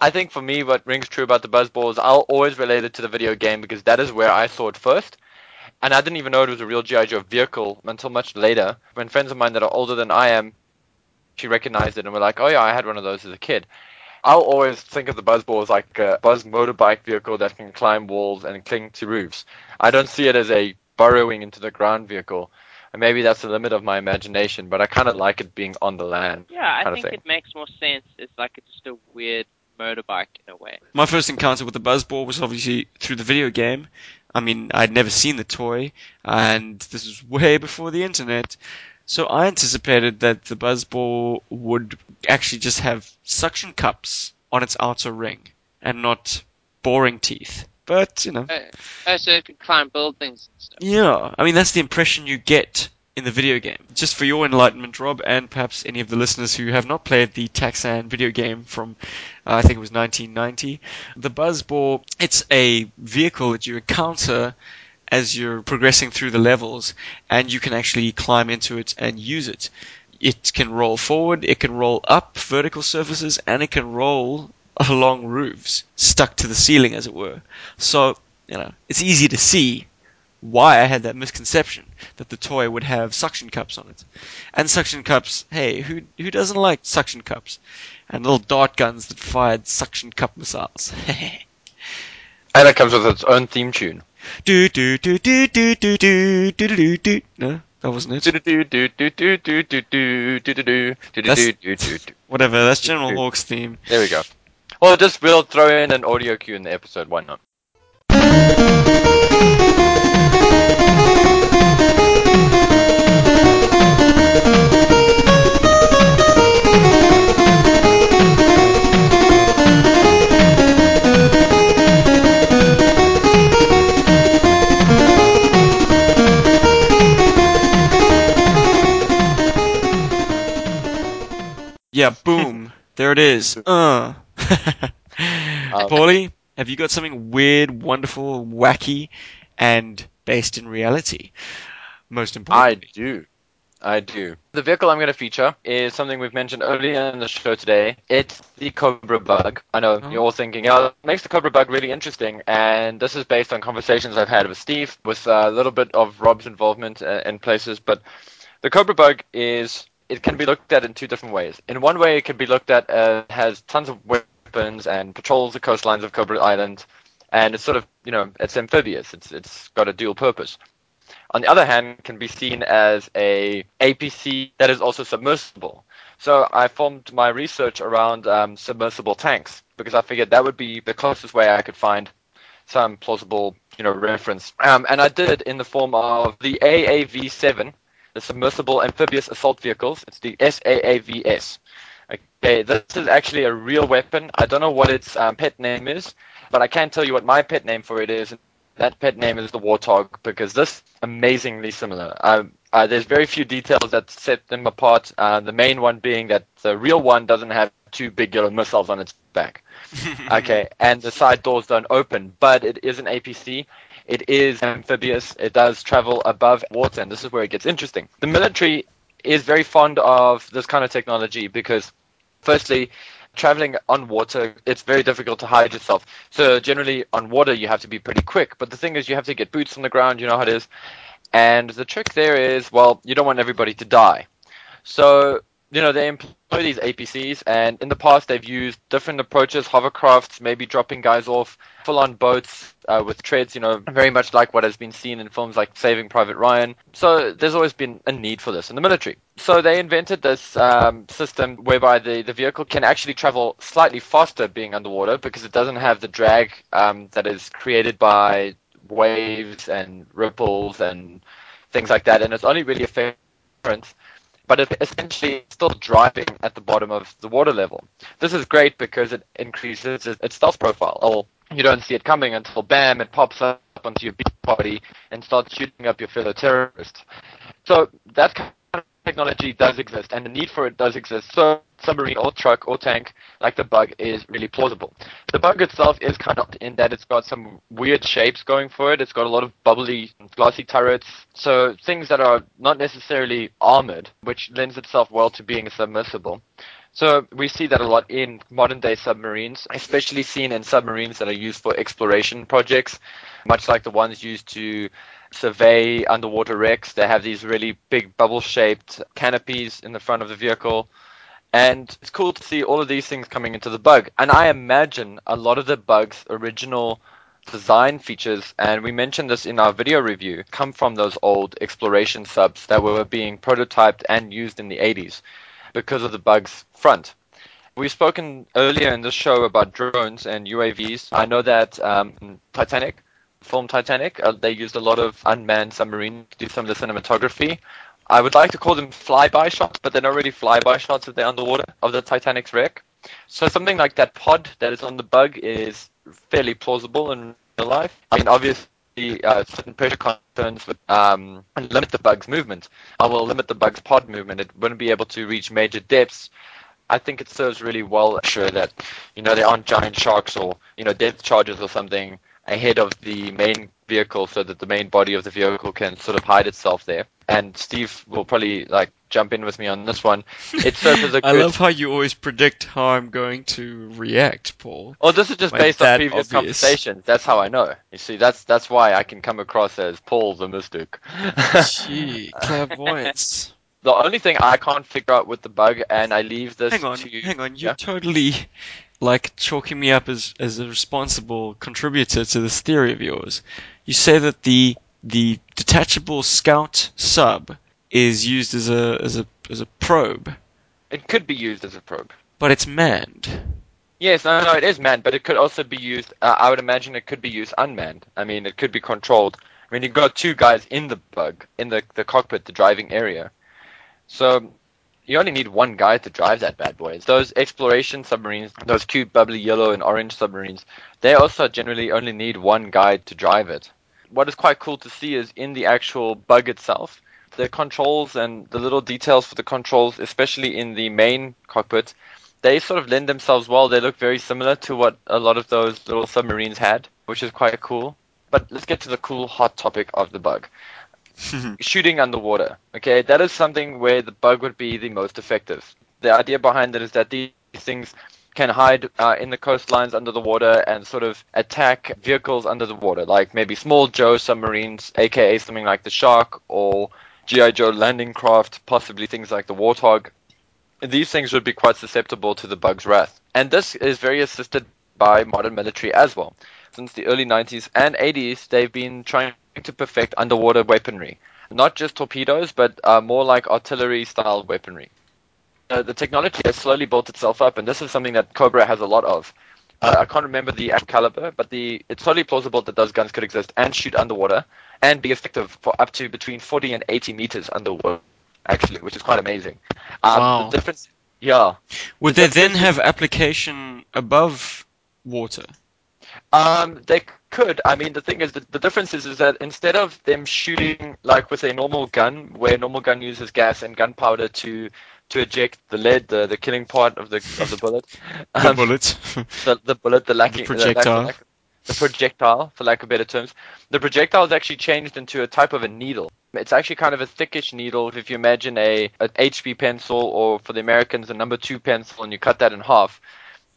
I think for me, what rings true about the Buzz Ball is I'll always relate it to the video game, because that is where I saw it first. And I didn't even know it was a real G.I. Joe vehicle until much later, when friends of mine that are older than I am, she recognized it and were like, oh yeah, I had one of those as a kid. I'll always think of the Buzz Ball as like a Buzz motorbike vehicle that can climb walls and cling to roofs. I don't see it as a burrowing into the ground vehicle. And maybe that's the limit of my imagination, but I kind of like it being on the land. Yeah, I think it makes more sense. It's like it's just a weird motorbike in a way. My first encounter with the Buzz Ball was obviously through the video game. I mean, I'd never seen the toy, and this was way before the internet. So I anticipated that the Buzz Ball would actually just have suction cups on its outer ring and not boring teeth. But, you know. So you can climb buildings and stuff. Yeah, I mean, that's the impression you get in the video game. Just for your enlightenment, Rob, and perhaps any of the listeners who have not played the Taxan video game from, I think it was 1990, the Buzz Ball, it's a vehicle that you encounter as you're progressing through the levels, and you can actually climb into it and use it. It can roll forward, it can roll up vertical surfaces, and it can roll along roofs, stuck to the ceiling, as it were. So, you know, it's easy to see why I had that misconception that the toy would have suction cups on it. And suction cups, hey, who doesn't like suction cups? And little dart guns that fired suction cup missiles. And it comes with its own theme tune. Do do do do do do do do do. No, that wasn't it. Do do do do do do do do do do do. Whatever, that's General Hawk's theme. There we go. Well, just we'll throw in an audio cue in the episode, why not? Yeah, boom. There it is. Paulie, have you got something weird, wonderful, wacky, and based in reality? Most importantly. I do. The vehicle I'm going to feature is something we've mentioned earlier in the show today. It's the Cobra Bug. I know you're all thinking, what makes the Cobra Bug really interesting? And this is based on conversations I've had with Steve, with a little bit of Rob's involvement in places. But the Cobra Bug is, it can be looked at in two different ways. In one way, it can be looked at as has tons of weapons and patrols the coastlines of Cobra Island. And it's sort of, it's amphibious. It's got a dual purpose. On the other hand, can be seen as a APC that is also submersible. So I formed my research around submersible tanks, because I figured that would be the closest way I could find some plausible, reference. And I did it in the form of the AAV-7, the Submersible Amphibious Assault Vehicles. It's the SAAVS. Okay, this is actually a real weapon. I don't know what its pet name is, but I can tell you what my pet name for it is. That pet name is the Warthog, because this is amazingly similar. There's very few details that set them apart, the main one being that the real one doesn't have two big yellow missiles on its back. Okay, and the side doors don't open, but it is an APC. It is amphibious. It does travel above water, and this is where it gets interesting. The military is very fond of this kind of technology because, firstly, traveling on water, it's very difficult to hide yourself. So generally on water, you have to be pretty quick. But the thing is, you have to get boots on the ground. You know how it is. And the trick there is, you don't want everybody to die. So, they employ these APCs. And in the past, they've used different approaches, hovercrafts, maybe dropping guys off, full-on boats with treads, very much like what has been seen in films like Saving Private Ryan. So there's always been a need for this in the military. So they invented this system whereby the vehicle can actually travel slightly faster being underwater, because it doesn't have the drag that is created by waves and ripples and things like that. And it's only really a difference, but it's essentially still driving at the bottom of the water level. This is great because it increases its stealth profile. You don't see it coming until, bam, it pops up onto your beach body and starts shooting up your fellow terrorists. So that kind of technology does exist, and the need for it does exist. So submarine or truck or tank, like the Bug, is really plausible. The Bug itself is kind of in that it's got some weird shapes going for it. It's got a lot of bubbly, glassy turrets. So things that are not necessarily armored, which lends itself well to being submersible. So we see that a lot in modern-day submarines, especially seen in submarines that are used for exploration projects, much like the ones used to survey underwater wrecks. They have these really big bubble-shaped canopies in the front of the vehicle. And it's cool to see all of these things coming into the Bug. And I imagine a lot of the Bug's original design features, and we mentioned this in our video review, come from those old exploration subs that were being prototyped and used in the 80s. Because of the Bug's front. We've spoken earlier in this show about drones and UAVs. I know that Titanic, they used a lot of unmanned submarines to do some of the cinematography. I would like to call them flyby shots, but they're not really flyby shots of the underwater, of the Titanic's wreck. So something like that pod that is on the Bug is fairly plausible in real life. I mean, obviously, certain pressure concerns would limit the Bug's movement. I will limit the Bug's pod movement. It wouldn't be able to reach major depths. I think it serves really well to ensure that, there aren't giant sharks or, depth charges or something ahead of the main vehicle, so that the main body of the vehicle can sort of hide itself there. And Steve will probably jump in with me on this one. It serves as a I love how you always predict how I'm going to react, Paul. Oh, this is just based on previous conversations. That's how I know. You see, that's why I can come across as Paul the Mystic. Gee, clairvoyance. The only thing I can't figure out with the Bug, and I leave this to you. Hang on, you're totally chalking me up as a responsible contributor to this theory of yours. You say that the detachable scout sub is used as a probe. It could be used as a probe, but it's manned. Yes, no, it is manned, but it could also be used. I would imagine it could be used unmanned. I mean, it could be controlled. I mean, you've got two guys in the Bug, in the cockpit, the driving area, so you only need one guy to drive that bad boy. Those exploration submarines, those cute, bubbly yellow and orange submarines, they also generally only need one guy to drive it. What is quite cool to see is in the actual Bug itself, the controls and the little details for the controls, especially in the main cockpit, they sort of lend themselves well. They look very similar to what a lot of those little submarines had, which is quite cool. But let's get to the cool, hot topic of the bug. Shooting underwater. Okay, that is something where the bug would be the most effective. The idea behind it is that these things can hide in the coastlines under the water and sort of attack vehicles under the water, like maybe small Joe submarines, aka something like the Shark, or GI Joe landing craft, possibly things like the Warthog. These things would be quite susceptible to the bug's wrath. And this is very assisted by modern military as well. Since the early 90s and 80s, they've been trying to perfect underwater weaponry. Not just torpedoes, but more like artillery-style weaponry. The technology has slowly built itself up, and this is something that Cobra has a lot of. I can't remember the actual caliber, but it's totally plausible that those guns could exist and shoot underwater and be effective for up to between 40 and 80 meters underwater, actually, which is quite amazing. Wow. The difference, yeah. Would they then have application above water? They could. I mean, the thing is, the difference is that instead of them shooting like with a normal gun, where a normal gun uses gas and gunpowder to eject the lead, the killing part of the bullet, the projectile, for lack of better terms, the projectile is actually changed into a type of a needle. It's actually kind of a thickish needle. If you imagine an HB pencil, or for the Americans, a No. 2 pencil, and you cut that in half,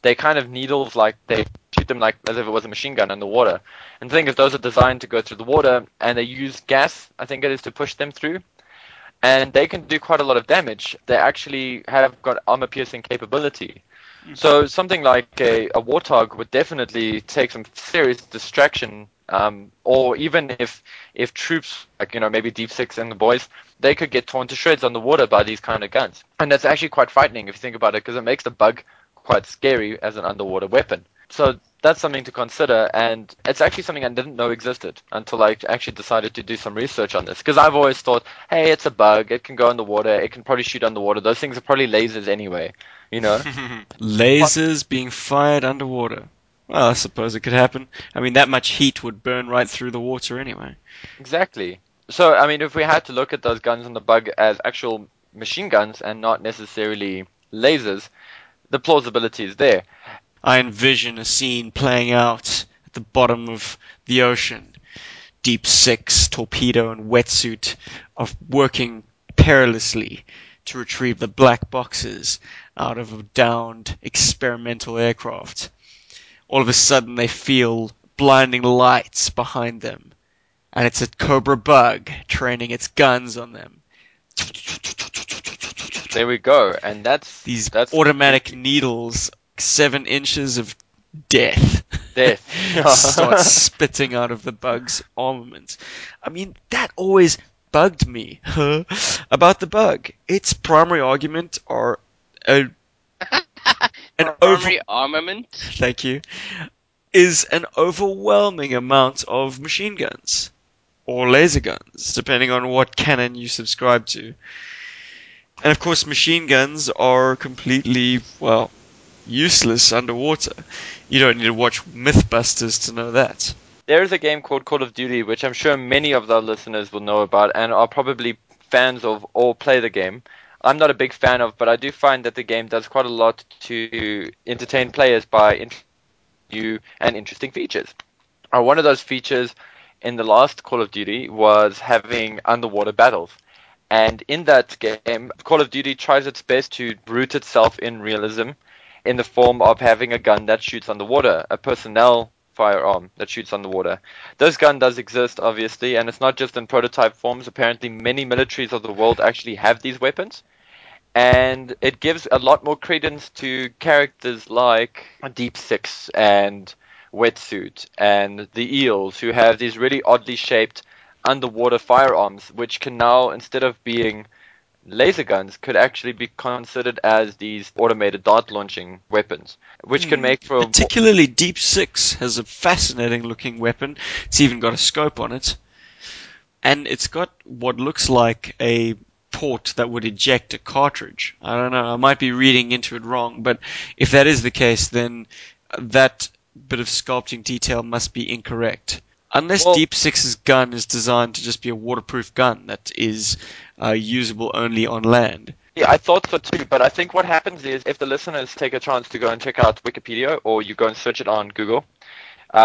they kind of needles like they shoot them like as if it was a machine gun underwater. And the thing is, those are designed to go through the water, and they use gas, I think it is, to push them through. And they can do quite a lot of damage. They actually have got armor-piercing capability. So something like a Warthog would definitely take some serious distraction, or even if troops, like, you know, maybe Deep Six and the boys, they could get torn to shreds on the water by these kind of guns. And that's actually quite frightening if you think about it, because it makes the bug quite scary as an underwater weapon. So that's something to consider, and it's actually something I didn't know existed until I actually decided to do some research on this, because I've always thought, hey, it's a bug, it can go underwater, it can probably shoot underwater, those things are probably lasers anyway, you know? Lasers being fired underwater. Well, I suppose it could happen. I mean, that much heat would burn right through the water anyway. Exactly. So, I mean, if we had to look at those guns on the bug as actual machine guns and not necessarily lasers, the plausibility is there. I envision a scene playing out at the bottom of the ocean. Deep Six, torpedo and wetsuit are working perilously to retrieve the black boxes out of a downed experimental aircraft. All of a sudden they feel blinding lights behind them, and it's a Cobra Bug training its guns on them. There we go, and that's automatic needles. 7 inches of death. Starts spitting out of the bug's armament. I mean, that always bugged me about the bug. Its primary argument are armament. Thank you. Is an overwhelming amount of machine guns or laser guns, depending on what canon you subscribe to. And of course, machine guns are completely useless underwater. You don't need to watch Mythbusters to know that. There is a game called Call of Duty, which I'm sure many of our listeners will know about and are probably fans of or play the game. I'm not a big fan of, but I do find that the game does quite a lot to entertain players by interesting features. One of those features in the last Call of Duty was having underwater battles. And in that game, Call of Duty tries its best to root itself in realism, in the form of having a gun that shoots underwater, a personnel firearm that shoots underwater. This gun does exist, obviously, and it's not just in prototype forms. Apparently, many militaries of the world actually have these weapons, and it gives a lot more credence to characters like Deep Six and Wetsuit and the Eels, who have these really oddly shaped underwater firearms, which can now, instead of being laser guns, could actually be considered as these automated dart-launching weapons, which can make for... Particularly Deep Six has a fascinating-looking weapon. It's even got a scope on it. And it's got what looks like a port that would eject a cartridge. I don't know, I might be reading into it wrong, but if that is the case, then that bit of sculpting detail must be incorrect. Unless Deep 6's gun is designed to just be a waterproof gun that is usable only on land. Yeah, I thought so too, but I think what happens is, if the listeners take a chance to go and check out Wikipedia, or you go and search it on Google,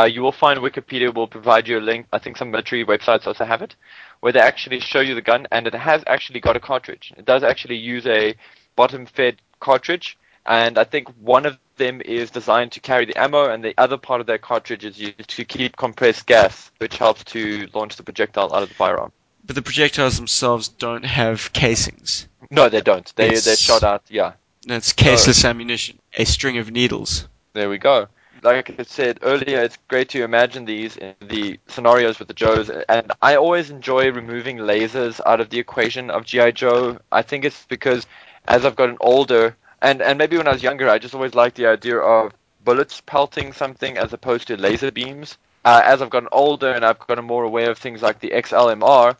you will find Wikipedia will provide you a link. I think some military websites also have it, where they actually show you the gun, and it has actually got a cartridge. It does actually use a bottom-fed cartridge, and I think one of them is designed to carry the ammo, and the other part of that cartridge is used to keep compressed gas, which helps to launch the projectile out of the firearm. But the projectiles themselves don't have casings. No, they don't. They're shot out, yeah. It's caseless ammunition. A string of needles. There we go. Like I said earlier, it's great to imagine these in the scenarios with the Joes. And I always enjoy removing lasers out of the equation of G.I. Joe. I think it's because as I've gotten older, and maybe when I was younger, I just always liked the idea of bullets pelting something as opposed to laser beams. As I've gotten older and I've gotten more aware of things like the XLMR,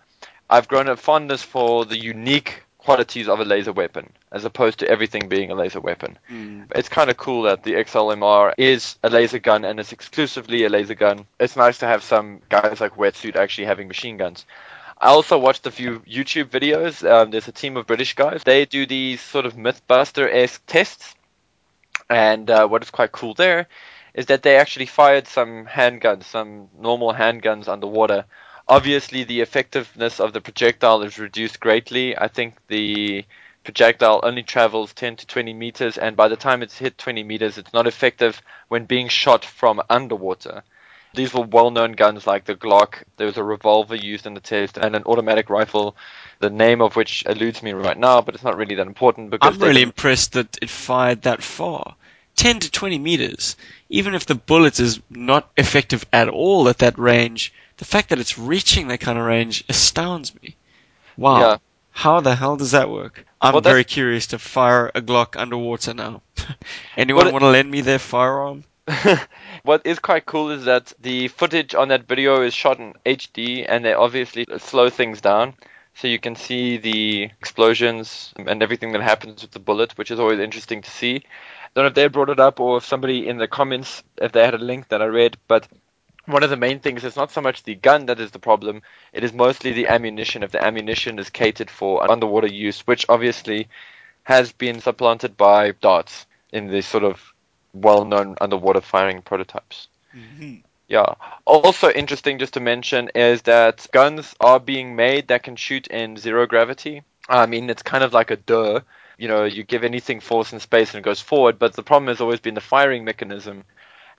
I've grown a fondness for the unique qualities of a laser weapon, as opposed to everything being a laser weapon. Mm. It's kind of cool that the XLMR is a laser gun, and it's exclusively a laser gun. It's nice to have some guys like Wetsuit actually having machine guns. I also watched a few YouTube videos. There's a team of British guys. They do these sort of Mythbuster-esque tests, and what is quite cool there is that they actually fired some handguns, some normal handguns underwater. Obviously, the effectiveness of the projectile is reduced greatly. I think the projectile only travels 10 to 20 meters, and by the time it's hit 20 meters, it's not effective when being shot from underwater. These were well-known guns like the Glock. There was a revolver used in the test, and an automatic rifle, the name of which eludes me right now, but it's not really that important. Because I'm really impressed that it fired that far. 10 to 20 meters, even if the bullet is not effective at all at that range, the fact that it's reaching that kind of range astounds me. Wow. Yeah. How the hell does that work? I'm very curious to fire a Glock underwater now. Anyone want to lend me their firearm? What is quite cool is that the footage on that video is shot in HD, and they obviously slow things down. So you can see the explosions and everything that happens with the bullet, which is always interesting to see. I don't know if they brought it up or if somebody in the comments, if they had a link that I read, but one of the main things is not so much the gun that is the problem, it is mostly the ammunition. If the ammunition is catered for underwater use, which obviously has been supplanted by darts in the sort of well-known underwater firing prototypes. Mm-hmm. Yeah. Also interesting just to mention is that guns are being made that can shoot in zero gravity. I mean, it's kind of like a duh. You know, you give anything force in space and it goes forward, but the problem has always been the firing mechanism.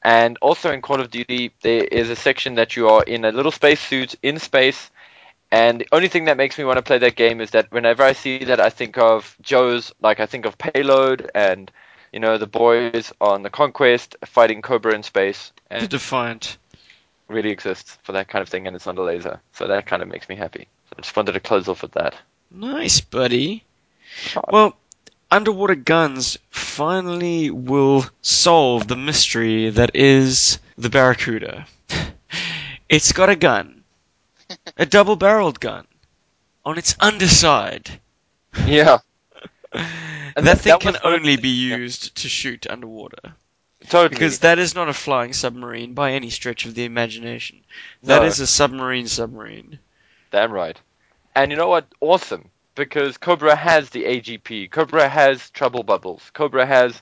And also in Call of Duty, there is a section that you are in a little space suit in space, and the only thing that makes me want to play that game is that whenever I see that, I think of Joes, like I think of Payload and, you know, the boys on the Conquest fighting Cobra in space. And the Defiant really exists for that kind of thing, and it's not a laser. So that kind of makes me happy. So I just wanted to close off with that. Nice, buddy. Well, underwater guns finally will solve the mystery that is the Barracuda. It's got a gun. A double-barreled gun. On its underside. Yeah. That thing can only be used to shoot underwater. Totally. Because that is not a flying submarine by any stretch of the imagination. That is a submarine. Damn right. And you know what? Awesome. Because Cobra has the AGP, Cobra has Trouble Bubbles, Cobra has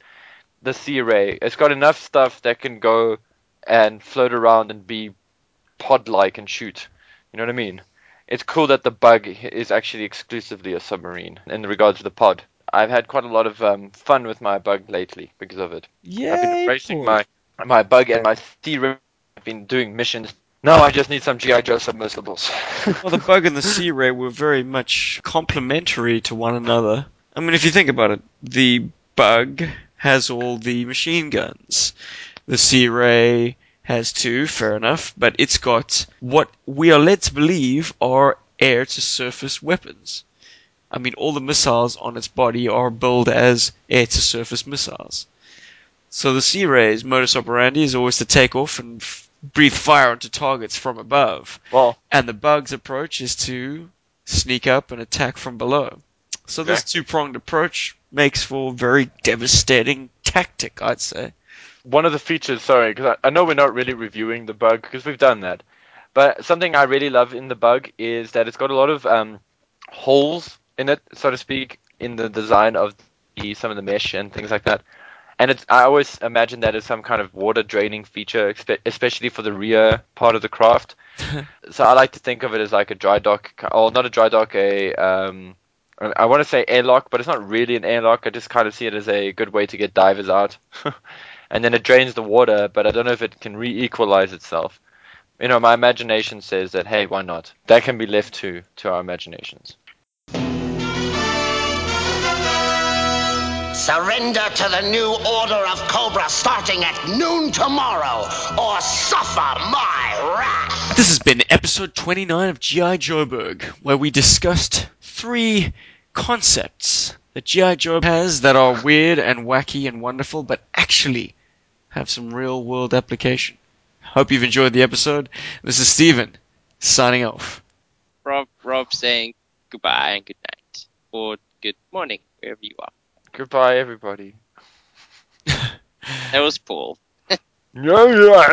the Sea Ray. It's got enough stuff that can go and float around and be pod-like and shoot. You know what I mean? It's cool that the Bug is actually exclusively a submarine in regards to the pod. I've had quite a lot of fun with my Bug lately because of it. Yeah. I've been racing my Bug and my Sea Ray. I've been doing missions. No, I just need some G.I. Joe submersibles. Well, the Bug and the Sea Ray were very much complementary to one another. I mean, if you think about it, the Bug has all the machine guns. The Sea Ray has two, fair enough, but it's got what we are led to believe are air-to-surface weapons. I mean, all the missiles on its body are billed as air-to-surface missiles. So the Sea Ray's modus operandi is always to take off and breathe fire onto targets from above. Well, and the Bug's approach is to sneak up and attack from below. So this two-pronged approach makes for very devastating tactic, I'd say. One of the features, because I know we're not really reviewing the Bug, because we've done that, But something I really love in the Bug is that it's got a lot of holes in it, so to speak, in the design of some of the mesh and things like that. And it's, I always imagine that as some kind of water draining feature, especially for the rear part of the craft. So I like to think of it as like a dry dock, or not a dry dock, I want to say airlock, but it's not really an airlock. I just kind of see it as a good way to get divers out. And then it drains the water, but I don't know if it can re-equalize itself. You know, my imagination says that, hey, why not? That can be left to our imaginations. Surrender to the new order of Cobra starting at noon tomorrow, or suffer my wrath. This has been episode 29 of GI Joeberg, where we discussed 3 concepts that GI Joe has that are weird and wacky and wonderful, but actually have some real world application. Hope you've enjoyed the episode. This is Steven signing off. Rob saying goodbye and good night, or good morning, wherever you are. Goodbye, everybody. That was Paul. Yeah.